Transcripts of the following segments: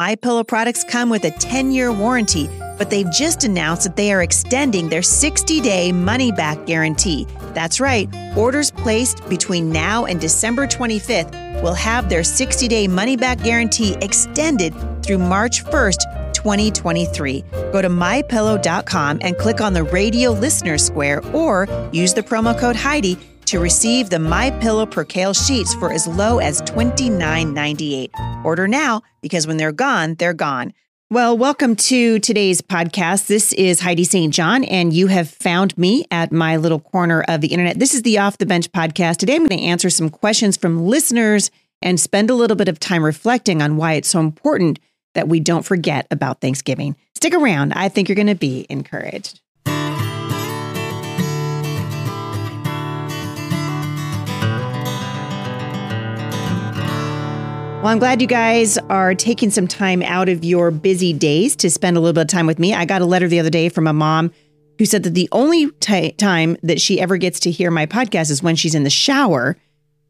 MyPillow products come with a 10-year warranty, but they've just announced that they are extending their 60-day money-back guarantee. That's right. Orders placed between now and December 25th will have their 60-day money-back guarantee extended through March 1st, 2023. Go to MyPillow.com and click on the radio listener square or use the promo code Heidi to receive the MyPillow percale sheets for as low as $29.98. Order now, because when they're gone, they're gone. Well, welcome to today's podcast. This is Heidi St. John, and you have found me at my little corner of the internet. This is the Off the Bench podcast. Today, I'm going to answer some questions from listeners and spend a little bit of time reflecting on why it's so important that we don't forget about Thanksgiving. Stick around. I think you're going to be encouraged. Well, I'm glad you guys are taking some time out of your busy days to spend a little bit of time with me. I got a letter the other day from a mom who said that the only time that she ever gets to hear my podcast is when she's in the shower.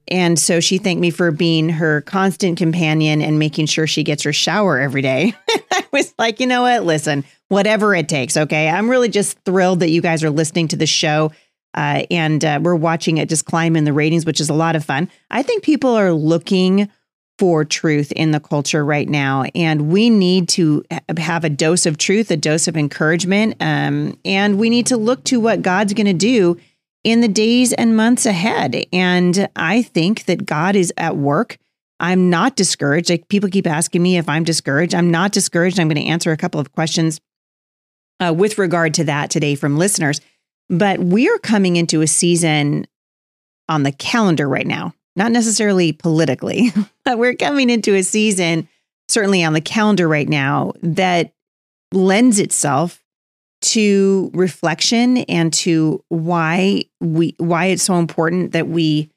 And so she thanked me for being her constant companion and making sure she gets her shower every day. I was like, you know what? Listen, whatever it takes. Okay. I'm really just thrilled that you guys are listening to the show. And we're watching it just climb in the ratings, which is a lot of fun. I think people are looking for truth in the culture right now. And we need to have a dose of truth, a dose of encouragement. And we need to look to what God's going to do in the days and months ahead. And I think that God is at work. I'm not discouraged. Like, people keep asking me if I'm discouraged. I'm not discouraged. I'm going to answer a couple of questions with regard to that today from listeners. But we're coming into a season on the calendar right now. Not necessarily politically, but we're coming into a season, certainly on the calendar right now, that lends itself to reflection and to why it's so important that we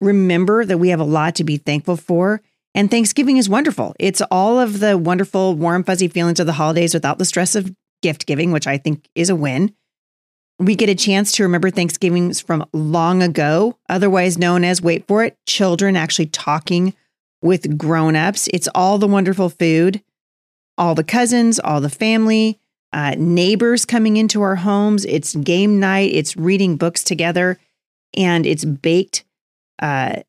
remember that we have a lot to be thankful for. And Thanksgiving is wonderful. It's all of the wonderful, warm, fuzzy feelings of the holidays without the stress of gift giving, which I think is a win. We get a chance to remember Thanksgivings from long ago, otherwise known as, wait for it, children actually talking with grownups. It's all the wonderful food, all the cousins, all the family, neighbors coming into our homes. It's game night. It's reading books together, and it's baked pies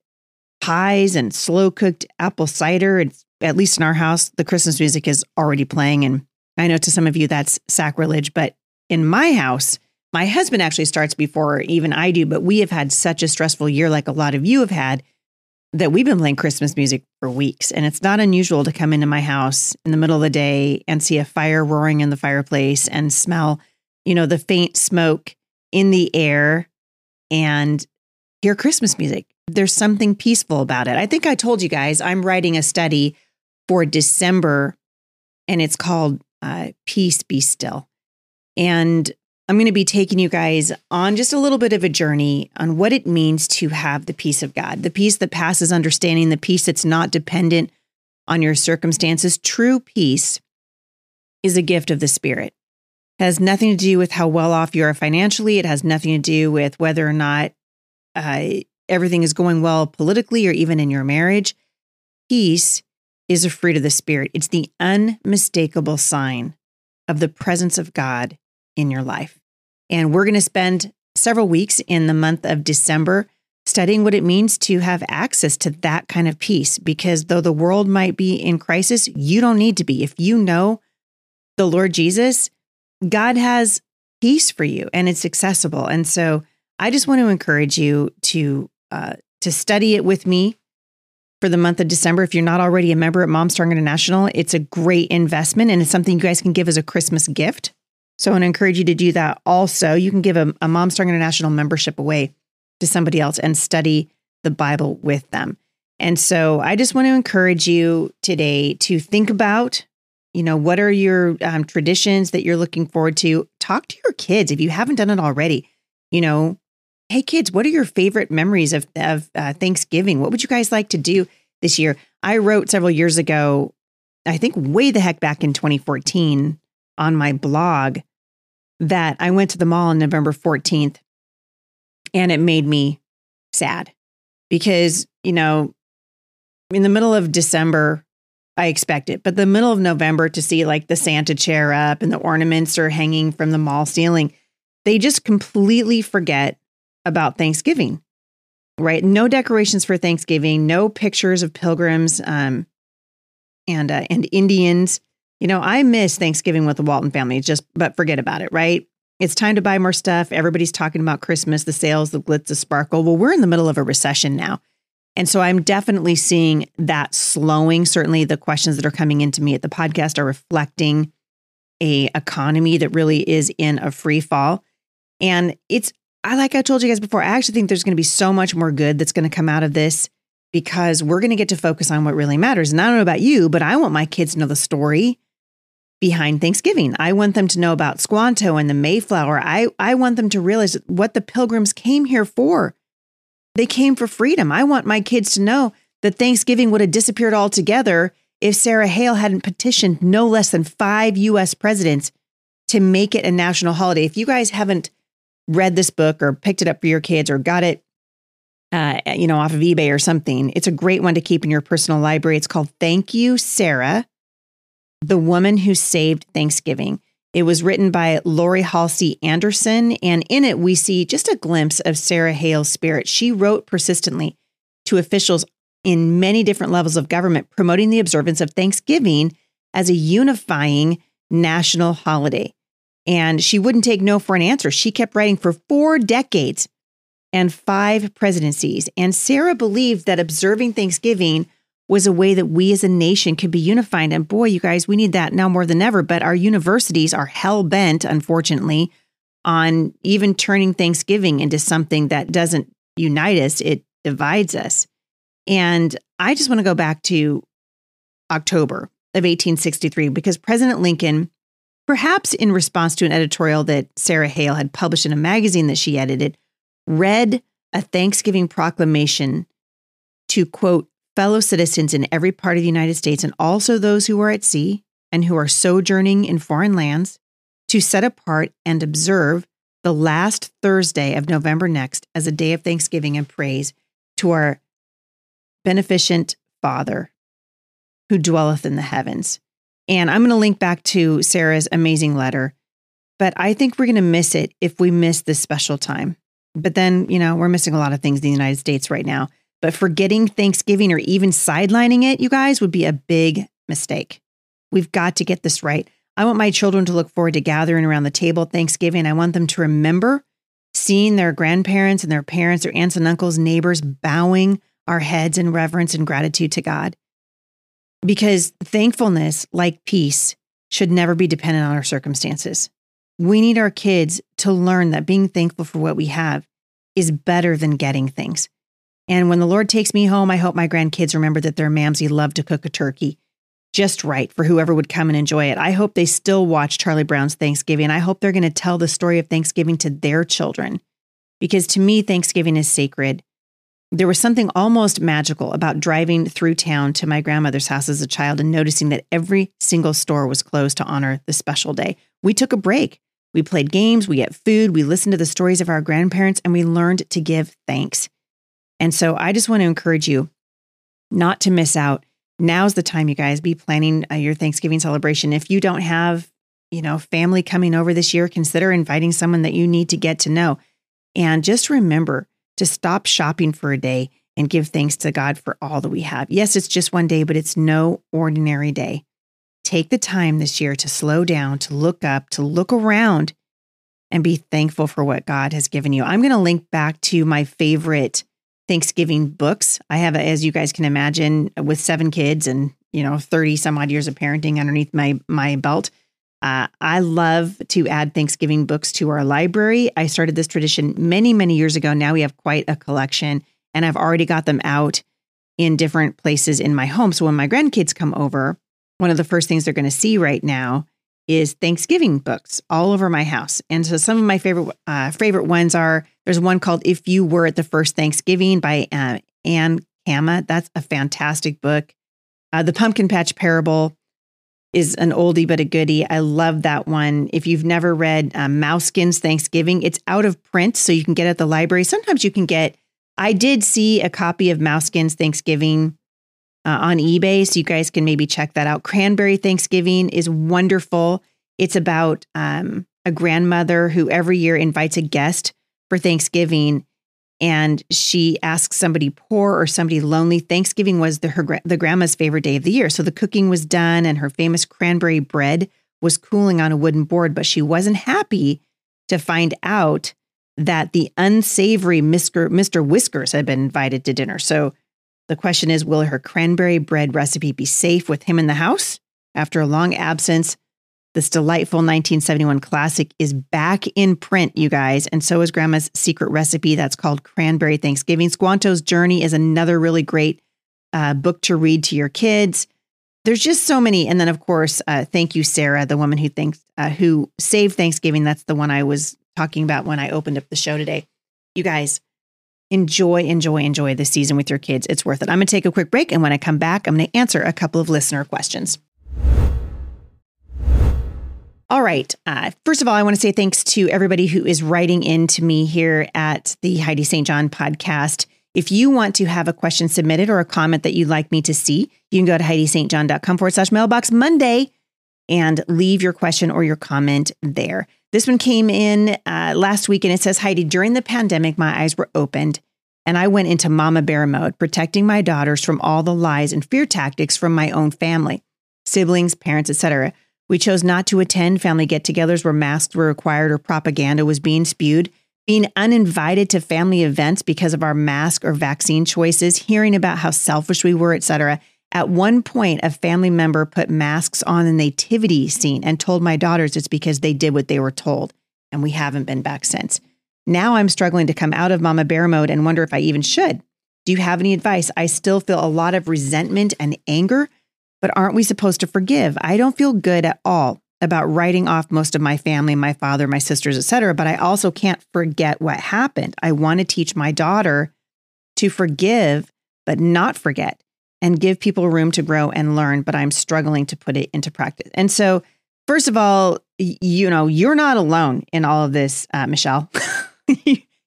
and slow-cooked apple cider. It's, at least in our house, the Christmas music is already playing, and I know to some of you that's sacrilege, but in my house, my husband actually starts before even I do, but we have had such a stressful year, like a lot of you have had, that we've been playing Christmas music for weeks. And it's not unusual to come into my house in the middle of the day and see a fire roaring in the fireplace and smell, you know, the faint smoke in the air and hear Christmas music. There's something peaceful about it. I think I told you guys I'm writing a study for December, and it's called Peace Be Still. And I'm going to be taking you guys on just a little bit of a journey on what it means to have the peace of God, the peace that passes understanding, the peace that's not dependent on your circumstances. True peace is a gift of the Spirit. It has nothing to do with how well off you are financially. It has nothing to do with whether or not everything is going well politically or even in your marriage. Peace is a fruit of the Spirit. It's the unmistakable sign of the presence of God in your life. And we're going to spend several weeks in the month of December studying what it means to have access to that kind of peace, because though the world might be in crisis, you don't need to be. If you know the Lord Jesus, God has peace for you, and it's accessible. And so I just want to encourage you to study it with me for the month of December. If you're not already a member at MomStrong International, it's a great investment, and it's something you guys can give as a Christmas gift. So I want to encourage you to do that also. You can give a MomStrong International membership away to somebody else and study the Bible with them. And so I just want to encourage you today to think about, you know, what are your traditions that you're looking forward to? Talk to your kids if you haven't done it already. You know, hey kids, what are your favorite memories of Thanksgiving? What would you guys like to do this year? I wrote several years ago, I think way the heck back in 2014 on my blog, that I went to the mall on November 14th and it made me sad because, you know, in the middle of December, I expect it. But the middle of November to see like the Santa chair up and the ornaments are hanging from the mall ceiling, they just completely forget about Thanksgiving, right? No decorations for Thanksgiving, no pictures of pilgrims and Indians. You know, I miss Thanksgiving with the Walton family, but forget about it, right? It's time to buy more stuff. Everybody's talking about Christmas, the sales, the glitz, the sparkle. Well, we're in the middle of a recession now. And so I'm definitely seeing that slowing. Certainly the questions that are coming into me at the podcast are reflecting an economy that really is in a free fall. And like I told you guys before, I actually think there's going to be so much more good that's going to come out of this because we're going to get to focus on what really matters. And I don't know about you, but I want my kids to know the story behind Thanksgiving. I want them to know about Squanto and the Mayflower. I want them to realize what the pilgrims came here for. They came for freedom. I want my kids to know that Thanksgiving would have disappeared altogether if Sarah Hale hadn't petitioned no less than 5 U.S. presidents to make it a national holiday. If you guys haven't read this book or picked it up for your kids or got it off of eBay or something, it's a great one to keep in your personal library. It's called Thank You, Sarah, The Woman Who Saved Thanksgiving. It was written by Laurie Halsey Anderson, and in it we see just a glimpse of Sarah Hale's spirit. She wrote persistently to officials in many different levels of government, promoting the observance of Thanksgiving as a unifying national holiday. And she wouldn't take no for an answer. She kept writing for 4 decades and 5 presidencies. And Sarah believed that observing Thanksgiving was a way that we as a nation could be unified. And boy, you guys, we need that now more than ever. But our universities are hell-bent, unfortunately, on even turning Thanksgiving into something that doesn't unite us, it divides us. And I just want to go back to October of 1863, because President Lincoln, perhaps in response to an editorial that Sarah Hale had published in a magazine that she edited, read a Thanksgiving proclamation to, quote, fellow citizens in every part of the United States and also those who are at sea and who are sojourning in foreign lands to set apart and observe the last Thursday of November next as a day of thanksgiving and praise to our beneficent Father who dwelleth in the heavens. And I'm going to link back to Sarah's amazing letter, but I think we're going to miss it if we miss this special time. But then, you know, we're missing a lot of things in the United States right now. But forgetting Thanksgiving or even sidelining it, you guys, would be a big mistake. We've got to get this right. I want my children to look forward to gathering around the table at Thanksgiving. I want them to remember seeing their grandparents and their parents, their aunts and uncles, neighbors, bowing our heads in reverence and gratitude to God. Because thankfulness, like peace, should never be dependent on our circumstances. We need our kids to learn that being thankful for what we have is better than getting things. And when the Lord takes me home, I hope my grandkids remember that their mamsie loved to cook a turkey just right for whoever would come and enjoy it. I hope they still watch Charlie Brown's Thanksgiving. I hope they're going to tell the story of Thanksgiving to their children, because to me, Thanksgiving is sacred. There was something almost magical about driving through town to my grandmother's house as a child and noticing that every single store was closed to honor the special day. We took a break. We played games. We ate food. We listened to the stories of our grandparents, and we learned to give thanks. And so I just want to encourage you not to miss out. Now's the time, you guys, be planning your Thanksgiving celebration. If you don't have, family coming over this year, consider inviting someone that you need to get to know. And just remember to stop shopping for a day and give thanks to God for all that we have. Yes, it's just one day, but it's no ordinary day. Take the time this year to slow down, to look up, to look around, and be thankful for what God has given you. I'm going to link back to my favorite Thanksgiving books. I have, as you guys can imagine, with 7 kids and, 30 some odd years of parenting underneath my belt. I love to add Thanksgiving books to our library. I started this tradition many, many years ago. Now we have quite a collection, and I've already got them out in different places in my home. So when my grandkids come over, one of the first things they're going to see right now is Thanksgiving books all over my house. And so some of my favorite ones are, there's one called If You Were at the First Thanksgiving by Anne Kama. That's a fantastic book. The Pumpkin Patch Parable is an oldie but a goodie. I love that one. If you've never read Mousekin's Thanksgiving, it's out of print, so you can get it at the library. Sometimes you can get, I did see a copy of Mousekin's Thanksgiving on eBay, so you guys can maybe check that out. Cranberry Thanksgiving is wonderful. It's about a grandmother who every year invites a guest for Thanksgiving, and she asks somebody poor or somebody lonely. Thanksgiving was the grandma's favorite day of the year. So the cooking was done and her famous cranberry bread was cooling on a wooden board, but she wasn't happy to find out that the unsavory Mr. Whiskers had been invited to dinner. So the question is, will her cranberry bread recipe be safe with him in the house? After a long absence, this delightful 1971 classic is back in print, you guys, and so is Grandma's secret recipe that's called Cranberry Thanksgiving. Squanto's Journey is another really great book to read to your kids. There's just so many. And then, of course, Thank You, Sarah, the woman who saved Thanksgiving. That's the one I was talking about when I opened up the show today. You guys, enjoy this season with your kids. It's worth it. I'm going to take a quick break, and when I come back, I'm going to answer a couple of listener questions. All right. First of all, I want to say thanks to everybody who is writing in to me here at the Heidi St. John podcast. If you want to have a question submitted or a comment that you'd like me to see, you can go to HeidiStJohn.com/mailbox Monday and leave your question or your comment there. This one came in last week, and it says, Heidi, during the pandemic, my eyes were opened and I went into mama bear mode, protecting my daughters from all the lies and fear tactics from my own family, siblings, parents, etc. We chose not to attend family get-togethers where masks were required or propaganda was being spewed, being uninvited to family events because of our mask or vaccine choices, hearing about how selfish we were, etc. At one point, a family member put masks on the nativity scene and told my daughters it's because they did what they were told, and we haven't been back since. Now I'm struggling to come out of mama bear mode and wonder if I even should. Do you have any advice? I still feel a lot of resentment and anger, but aren't we supposed to forgive? I don't feel good at all about writing off most of my family, my father, my sisters, etc. But I also can't forget what happened. I want to teach my daughter to forgive, but not forget, and give people room to grow and learn, but I'm struggling to put it into practice. And so, first of all, you know, you're not alone in all of this, Michelle.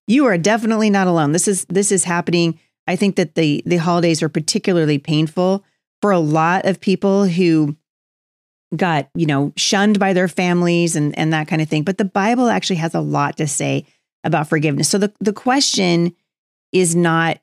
You are definitely not alone. This is happening. I think that the holidays are particularly painful for a lot of people who got, you know, shunned by their families and that kind of thing. But the Bible actually has a lot to say about forgiveness. So the question is not,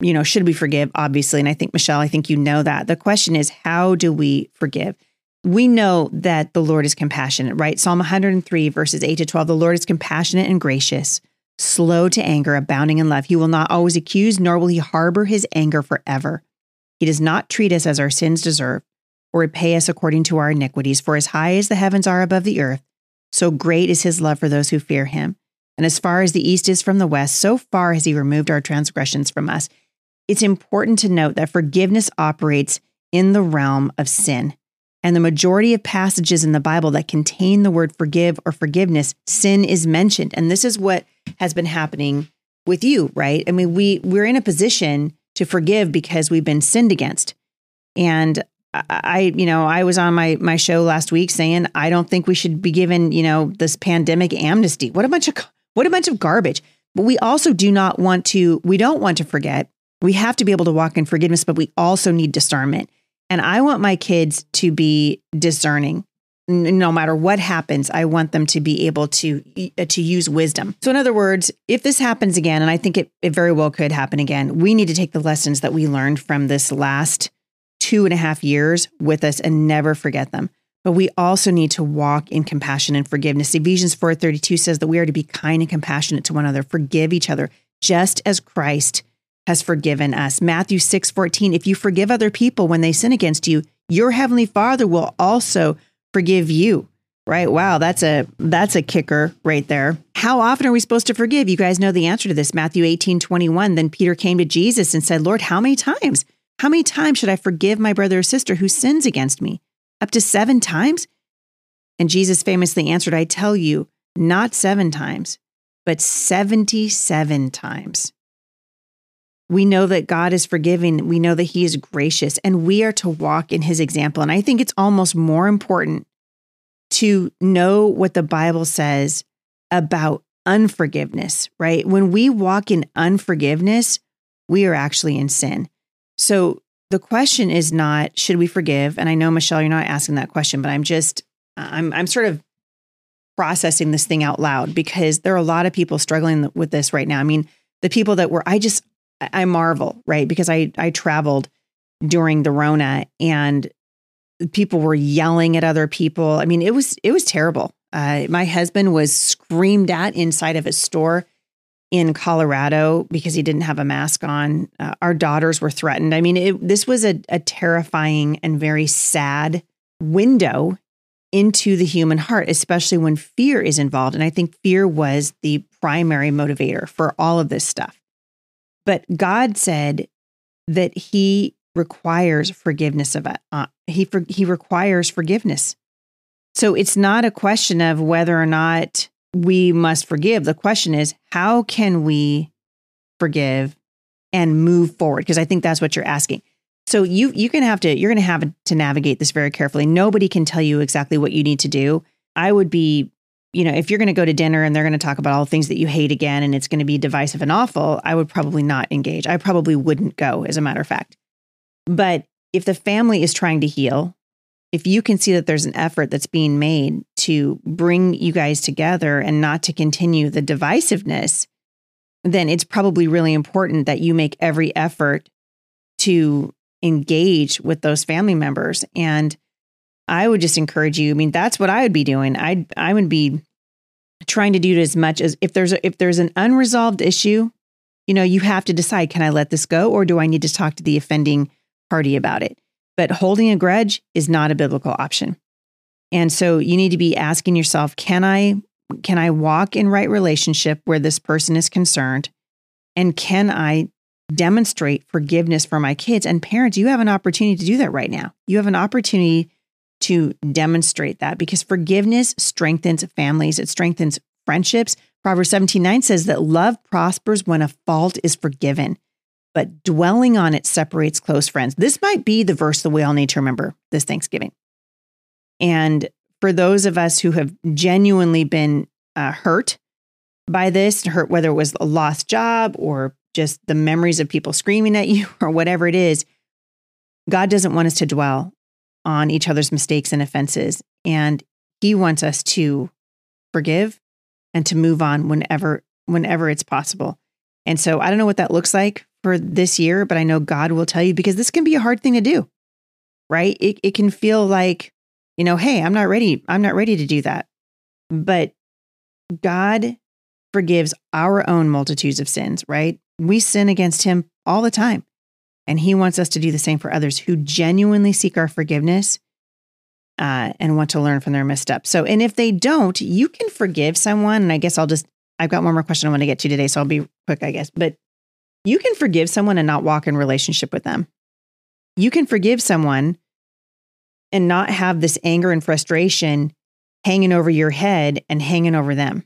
you know, should we forgive? Obviously. And I think, Michelle, I think you know that. The question is, how do we forgive? We know that the Lord is compassionate, right? Psalm 103, verses 8 to 12, the Lord is compassionate and gracious, slow to anger, abounding in love. He will not always accuse, nor will he harbor his anger forever. He does not treat us as our sins deserve, or repay us according to our iniquities. For as high as the heavens are above the earth, so great is his love for those who fear him. And as far as the east is from the west, so far has he removed our transgressions from us. It's important to note that forgiveness operates in the realm of sin. And the majority of passages in the Bible that contain the word forgive or forgiveness, sin is mentioned. And this is what has been happening with you, right? I mean, we're in a position to forgive because we've been sinned against. And I was on my show last week saying, I don't think we should be given, you know, this pandemic amnesty. What a bunch of garbage. But we also don't want to forget. We have to be able to walk in forgiveness, but we also need discernment. And I want my kids to be discerning. No matter what happens, I want them to be able to use wisdom. So in other words, if this happens again, and I think it very well could happen again, we need to take the lessons that we learned from this last 2.5 years with us and never forget them. But we also need to walk in compassion and forgiveness. Ephesians 4:32 says that we are to be kind and compassionate to one another, forgive each other, just as Christ has forgiven us. Matthew 6:14, if you forgive other people when they sin against you, your heavenly Father will also forgive you, right? Wow. That's a kicker right there. How often are we supposed to forgive? You guys know the answer to this. Matthew 18:21. Then Peter came to Jesus and said, Lord, how many times? How many times should I forgive my brother or sister who sins against me? Up to 7 times? And Jesus famously answered, I tell you, not 7 times, but 77 times. We know that God is forgiving. We know that he is gracious, and we are to walk in his example. And I think it's almost more important to know what the Bible says about unforgiveness, right? When we walk in unforgiveness, we are actually in sin. So the question is not, should we forgive? And I know, Michelle, you're not asking that question, but I'm sort of processing this thing out loud because there are a lot of people struggling with this right now. I mean, the people that were, I marvel, right? Because I traveled during the Rona and people were yelling at other people. I mean, it was terrible. My husband was screamed at inside of his store in Colorado because he didn't have a mask on. Our daughters were threatened. I mean, this was a terrifying and very sad window into the human heart, especially when fear is involved. And I think fear was the primary motivator for all of this stuff. But God said that He requires forgiveness of it. He requires forgiveness. So it's not a question of whether or not we must forgive. The question is, how can we forgive and move forward? Because I think that's what you're asking. So you're going to have to navigate this very carefully. Nobody can tell you exactly what you need to do. I would be, if you're going to go to dinner and they're going to talk about all the things that you hate again, and it's going to be divisive and awful, I would probably not engage. I probably wouldn't go, as a matter of fact. But if the family is trying to heal, if you can see that there's an effort that's being made to bring you guys together and not to continue the divisiveness, then it's probably really important that you make every effort to engage with those family members. And I would just encourage you. I mean, that's what I would be doing. I would be trying to do as much as if there's an unresolved issue, you have to decide, can I let this go? Or do I need to talk to the offending party about it? But holding a grudge is not a biblical option. And so you need to be asking yourself, can I walk in right relationship where this person is concerned? And can I demonstrate forgiveness for my kids? And parents, you have an opportunity to do that right now. You have an opportunity to demonstrate that because forgiveness strengthens families. It strengthens friendships. Proverbs 17:9 says that love prospers when a fault is forgiven, but dwelling on it separates close friends. This might be the verse that we all need to remember this Thanksgiving. And for those of us who have genuinely been hurt by this, hurt whether it was a lost job or just the memories of people screaming at you or whatever it is, God doesn't want us to dwell on each other's mistakes and offenses. And He wants us to forgive and to move on whenever it's possible. And so I don't know what that looks like for this year, but I know God will tell you, because this can be a hard thing to do, right? It can feel like, hey, I'm not ready to do that. But God forgives our own multitudes of sins, right? We sin against Him all the time. And He wants us to do the same for others who genuinely seek our forgiveness and want to learn from their missteps. So, and if they don't, you can forgive someone. And I guess I've got one more question I want to get to today, so I'll be quick, I guess. But you can forgive someone and not walk in relationship with them. You can forgive someone and not have this anger and frustration hanging over your head and hanging over them.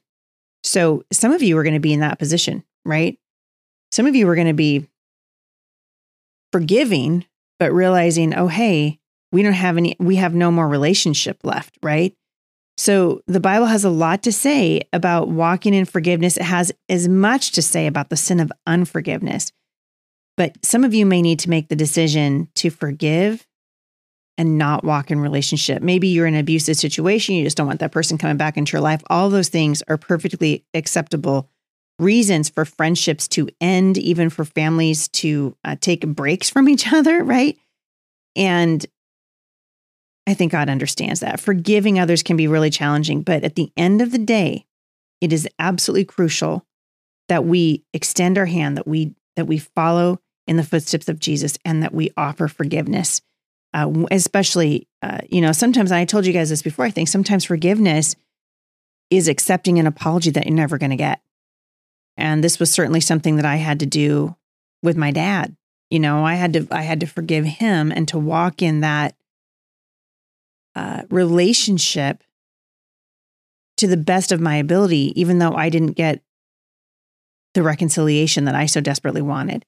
So some of you are going to be in that position, right? Some of you are going to be forgiving, but realizing, oh, hey, we have no more relationship left, right? So the Bible has a lot to say about walking in forgiveness. It has as much to say about the sin of unforgiveness. But some of you may need to make the decision to forgive and not walk in relationship. Maybe you're in an abusive situation. You just don't want that person coming back into your life. All those things are perfectly acceptable reasons for friendships to end, even for families to take breaks from each other, right? And I think God understands that. Forgiving others can be really challenging, but at the end of the day, it is absolutely crucial that we extend our hand, that we follow in the footsteps of Jesus, and that we offer forgiveness. Especially, sometimes, and I told you guys this before, I think sometimes forgiveness is accepting an apology that you're never going to get. And this was certainly something that I had to do with my dad. I had to forgive him and to walk in that relationship to the best of my ability, even though I didn't get the reconciliation that I so desperately wanted.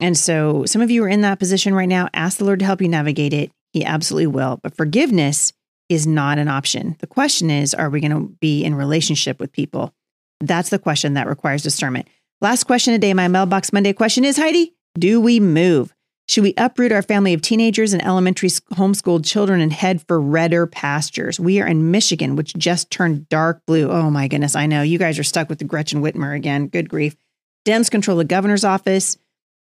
And so some of you are in that position right now. Ask the Lord to help you navigate it. He absolutely will. But forgiveness is not an option. The question is, are we going to be in relationship with people? That's the question that requires discernment. Last question today, my Mailbox Monday question is, Heidi, do we move? Should we uproot our family of teenagers and elementary homeschooled children and head for redder pastures? We are in Michigan, which just turned dark blue. Oh, my goodness. I know you guys are stuck with the Gretchen Whitmer again. Good grief. Dems control the governor's office,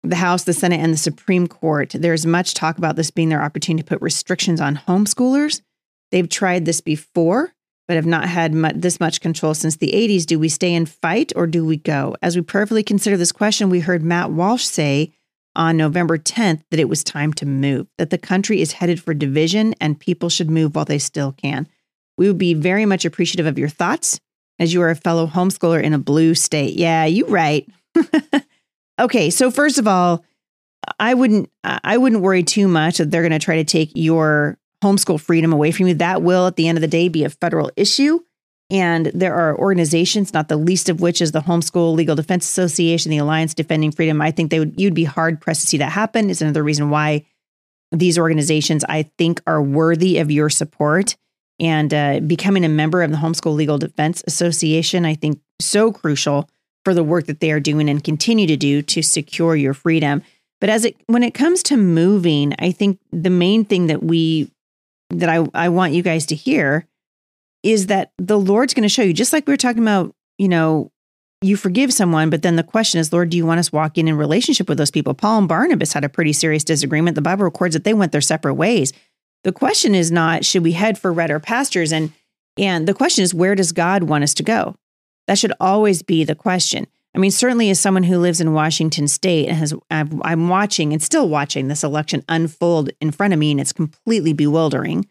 the House, the Senate, and the Supreme Court. There's much talk about this being their opportunity to put restrictions on homeschoolers. They've tried this before, but have not had this much control since the 80s. Do we stay and fight or do we go? As we prayerfully consider this question, we heard Matt Walsh say on November 10th that it was time to move, that the country is headed for division and people should move while they still can. We would be very much appreciative of your thoughts as you are a fellow homeschooler in a blue state. Yeah, you right. Okay, so first of all, I wouldn't worry too much that they're going to try to take your homeschool freedom away from you. That will, at the end of the day, be a federal issue. And there are organizations, not the least of which is the Homeschool Legal Defense Association, the Alliance Defending Freedom. I think you'd be hard pressed to see that happen. It's another reason why these organizations, I think, are worthy of your support. And becoming a member of the Homeschool Legal Defense Association, I think, so crucial for the work that they are doing and continue to do to secure your freedom. But when it comes to moving, I think the main thing that I want you guys to hear is that the Lord's going to show you, just like we were talking about, you know, you forgive someone, but then the question is, Lord, do you want us walking in relationship with those people? Paul and Barnabas had a pretty serious disagreement. The Bible records that they went their separate ways. The question is not, should we head for redder pastures? And the question is, where does God want us to go? That should always be the question. I mean, certainly as someone who lives in Washington State and I'm watching and still watching this election unfold in front of me, and it's completely bewildering.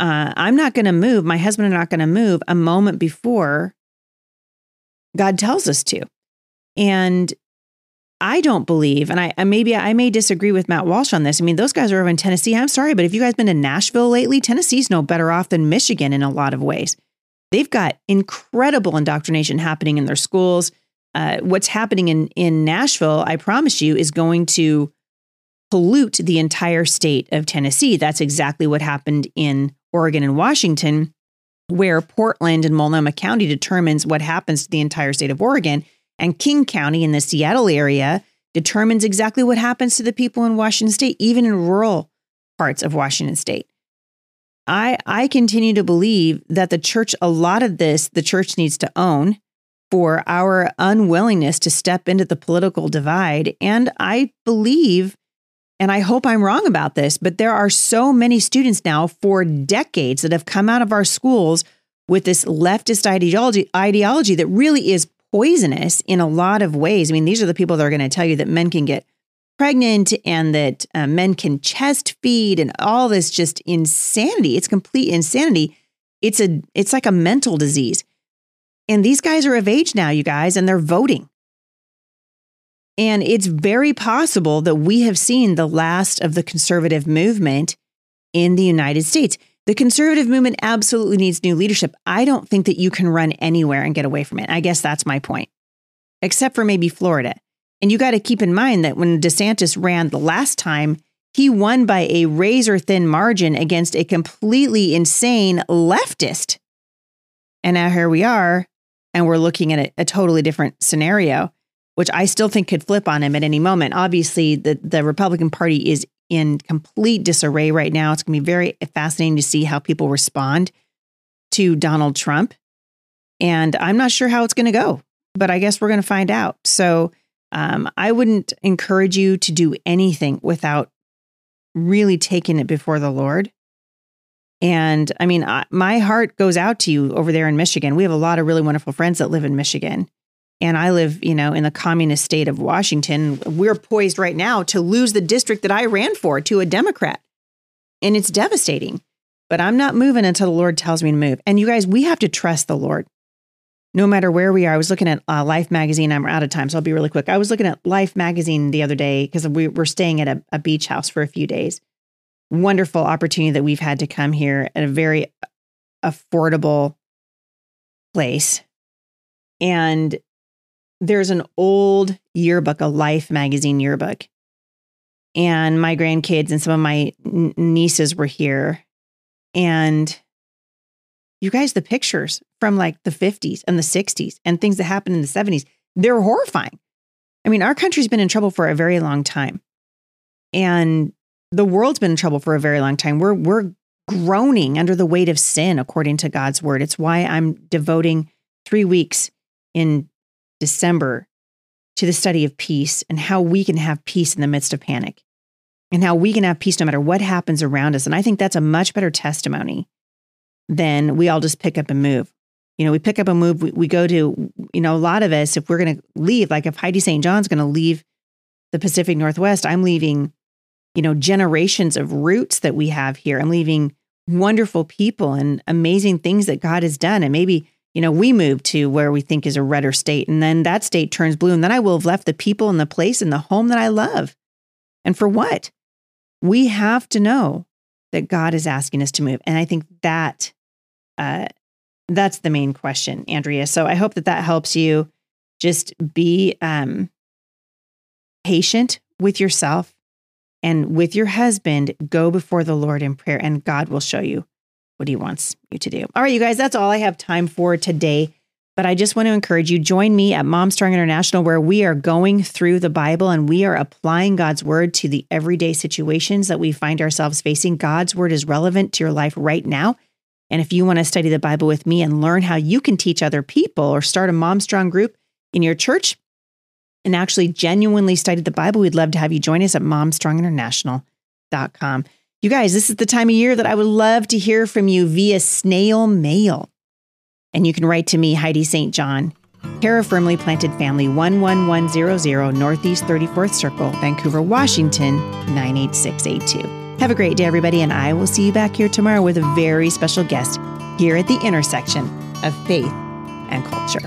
I'm not going to move. My husband are not going to move a moment before God tells us to. And I don't believe, and I may disagree with Matt Walsh on this. I mean, those guys are over in Tennessee. I'm sorry, but if you guys been to Nashville lately, Tennessee's no better off than Michigan in a lot of ways. They've got incredible indoctrination happening in their schools. What's happening in Nashville, I promise you, is going to pollute the entire state of Tennessee. That's exactly what happened in Oregon and Washington, where Portland and Multnomah County determines what happens to the entire state of Oregon, and King County in the Seattle area determines exactly what happens to the people in Washington State, even in rural parts of Washington State. I continue to believe that the church, a lot of this, the church needs to own for our unwillingness to step into the political divide. And I believe, and I hope I'm wrong about this, but there are so many students now for decades that have come out of our schools with this leftist ideology that really is poisonous in a lot of ways. I mean, these are the people that are going to tell you that men can get pregnant and that men can chest feed and all this just insanity. It's complete insanity. It's like a mental disease. And these guys are of age now, you guys, and they're voting. And it's very possible that we have seen the last of the conservative movement in the United States. The conservative movement absolutely needs new leadership. I don't think that you can run anywhere and get away from it. I guess that's my point, except for maybe Florida. And you got to keep in mind that when DeSantis ran the last time, he won by a razor-thin margin against a completely insane leftist. And now here we are, and we're looking at a totally different scenario, which I still think could flip on him at any moment. Obviously, the Republican Party is in complete disarray right now. It's going to be very fascinating to see how people respond to Donald Trump. And I'm not sure how it's going to go, but I guess we're going to find out. So I wouldn't encourage you to do anything without really taking it before the Lord. And I mean, my heart goes out to you over there in Michigan. We have a lot of really wonderful friends that live in Michigan. And I live, you know, in the communist state of Washington. We're poised right now to lose the district that I ran for to a Democrat. And it's devastating. But I'm not moving until the Lord tells me to move. And you guys, we have to trust the Lord. No matter where we are. I was looking at Life magazine. I'm out of time, so I'll be really quick. I was looking at Life magazine the other day because we were staying at a beach house for a few days. Wonderful opportunity that we've had to come here at a very affordable place. And there's an old yearbook, a Life magazine yearbook. And my grandkids and some of my nieces were here. And you guys, the pictures from like the 50s and the 60s and things that happened in the 70s, they're horrifying. I mean, our country's been in trouble for a very long time. And the world's been in trouble for a very long time. We're groaning under the weight of sin, according to God's word. It's why I'm devoting 3 weeks in December to the study of peace and how we can have peace in the midst of panic and how we can have peace no matter what happens around us. And I think that's a much better testimony than we all just pick up and move. You know, we pick up and move. We go to, you know, a lot of us, if we're going to leave, like if Heidi St. John's going to leave the Pacific Northwest, I'm leaving, you know, generations of roots that we have here. I'm leaving wonderful people and amazing things that God has done. And maybe, you know, we move to where we think is a redder state, and then that state turns blue, and then I will have left the people and the place and the home that I love. And for what? We have to know that God is asking us to move. And I think that that's the main question, Andrea. So I hope that that helps you. Just be patient with yourself and with your husband. Go before the Lord in prayer, and God will show you what he wants you to do. All right, you guys, that's all I have time for today. But I just want to encourage you, join me at MomStrong International, where we are going through the Bible and we are applying God's word to the everyday situations that we find ourselves facing. God's word is relevant to your life right now. And if you want to study the Bible with me and learn how you can teach other people or start a MomStrong group in your church and actually genuinely study the Bible, we'd love to have you join us at MomStrongInternational.com. You guys, this is the time of year that I would love to hear from you via snail mail. And you can write to me, Heidi St. John, Tara Firmly Planted Family, 11100 Northeast 34th Circle, Vancouver, Washington, 98682. Have a great day, everybody, and I will see you back here tomorrow with a very special guest here at the intersection of faith and culture.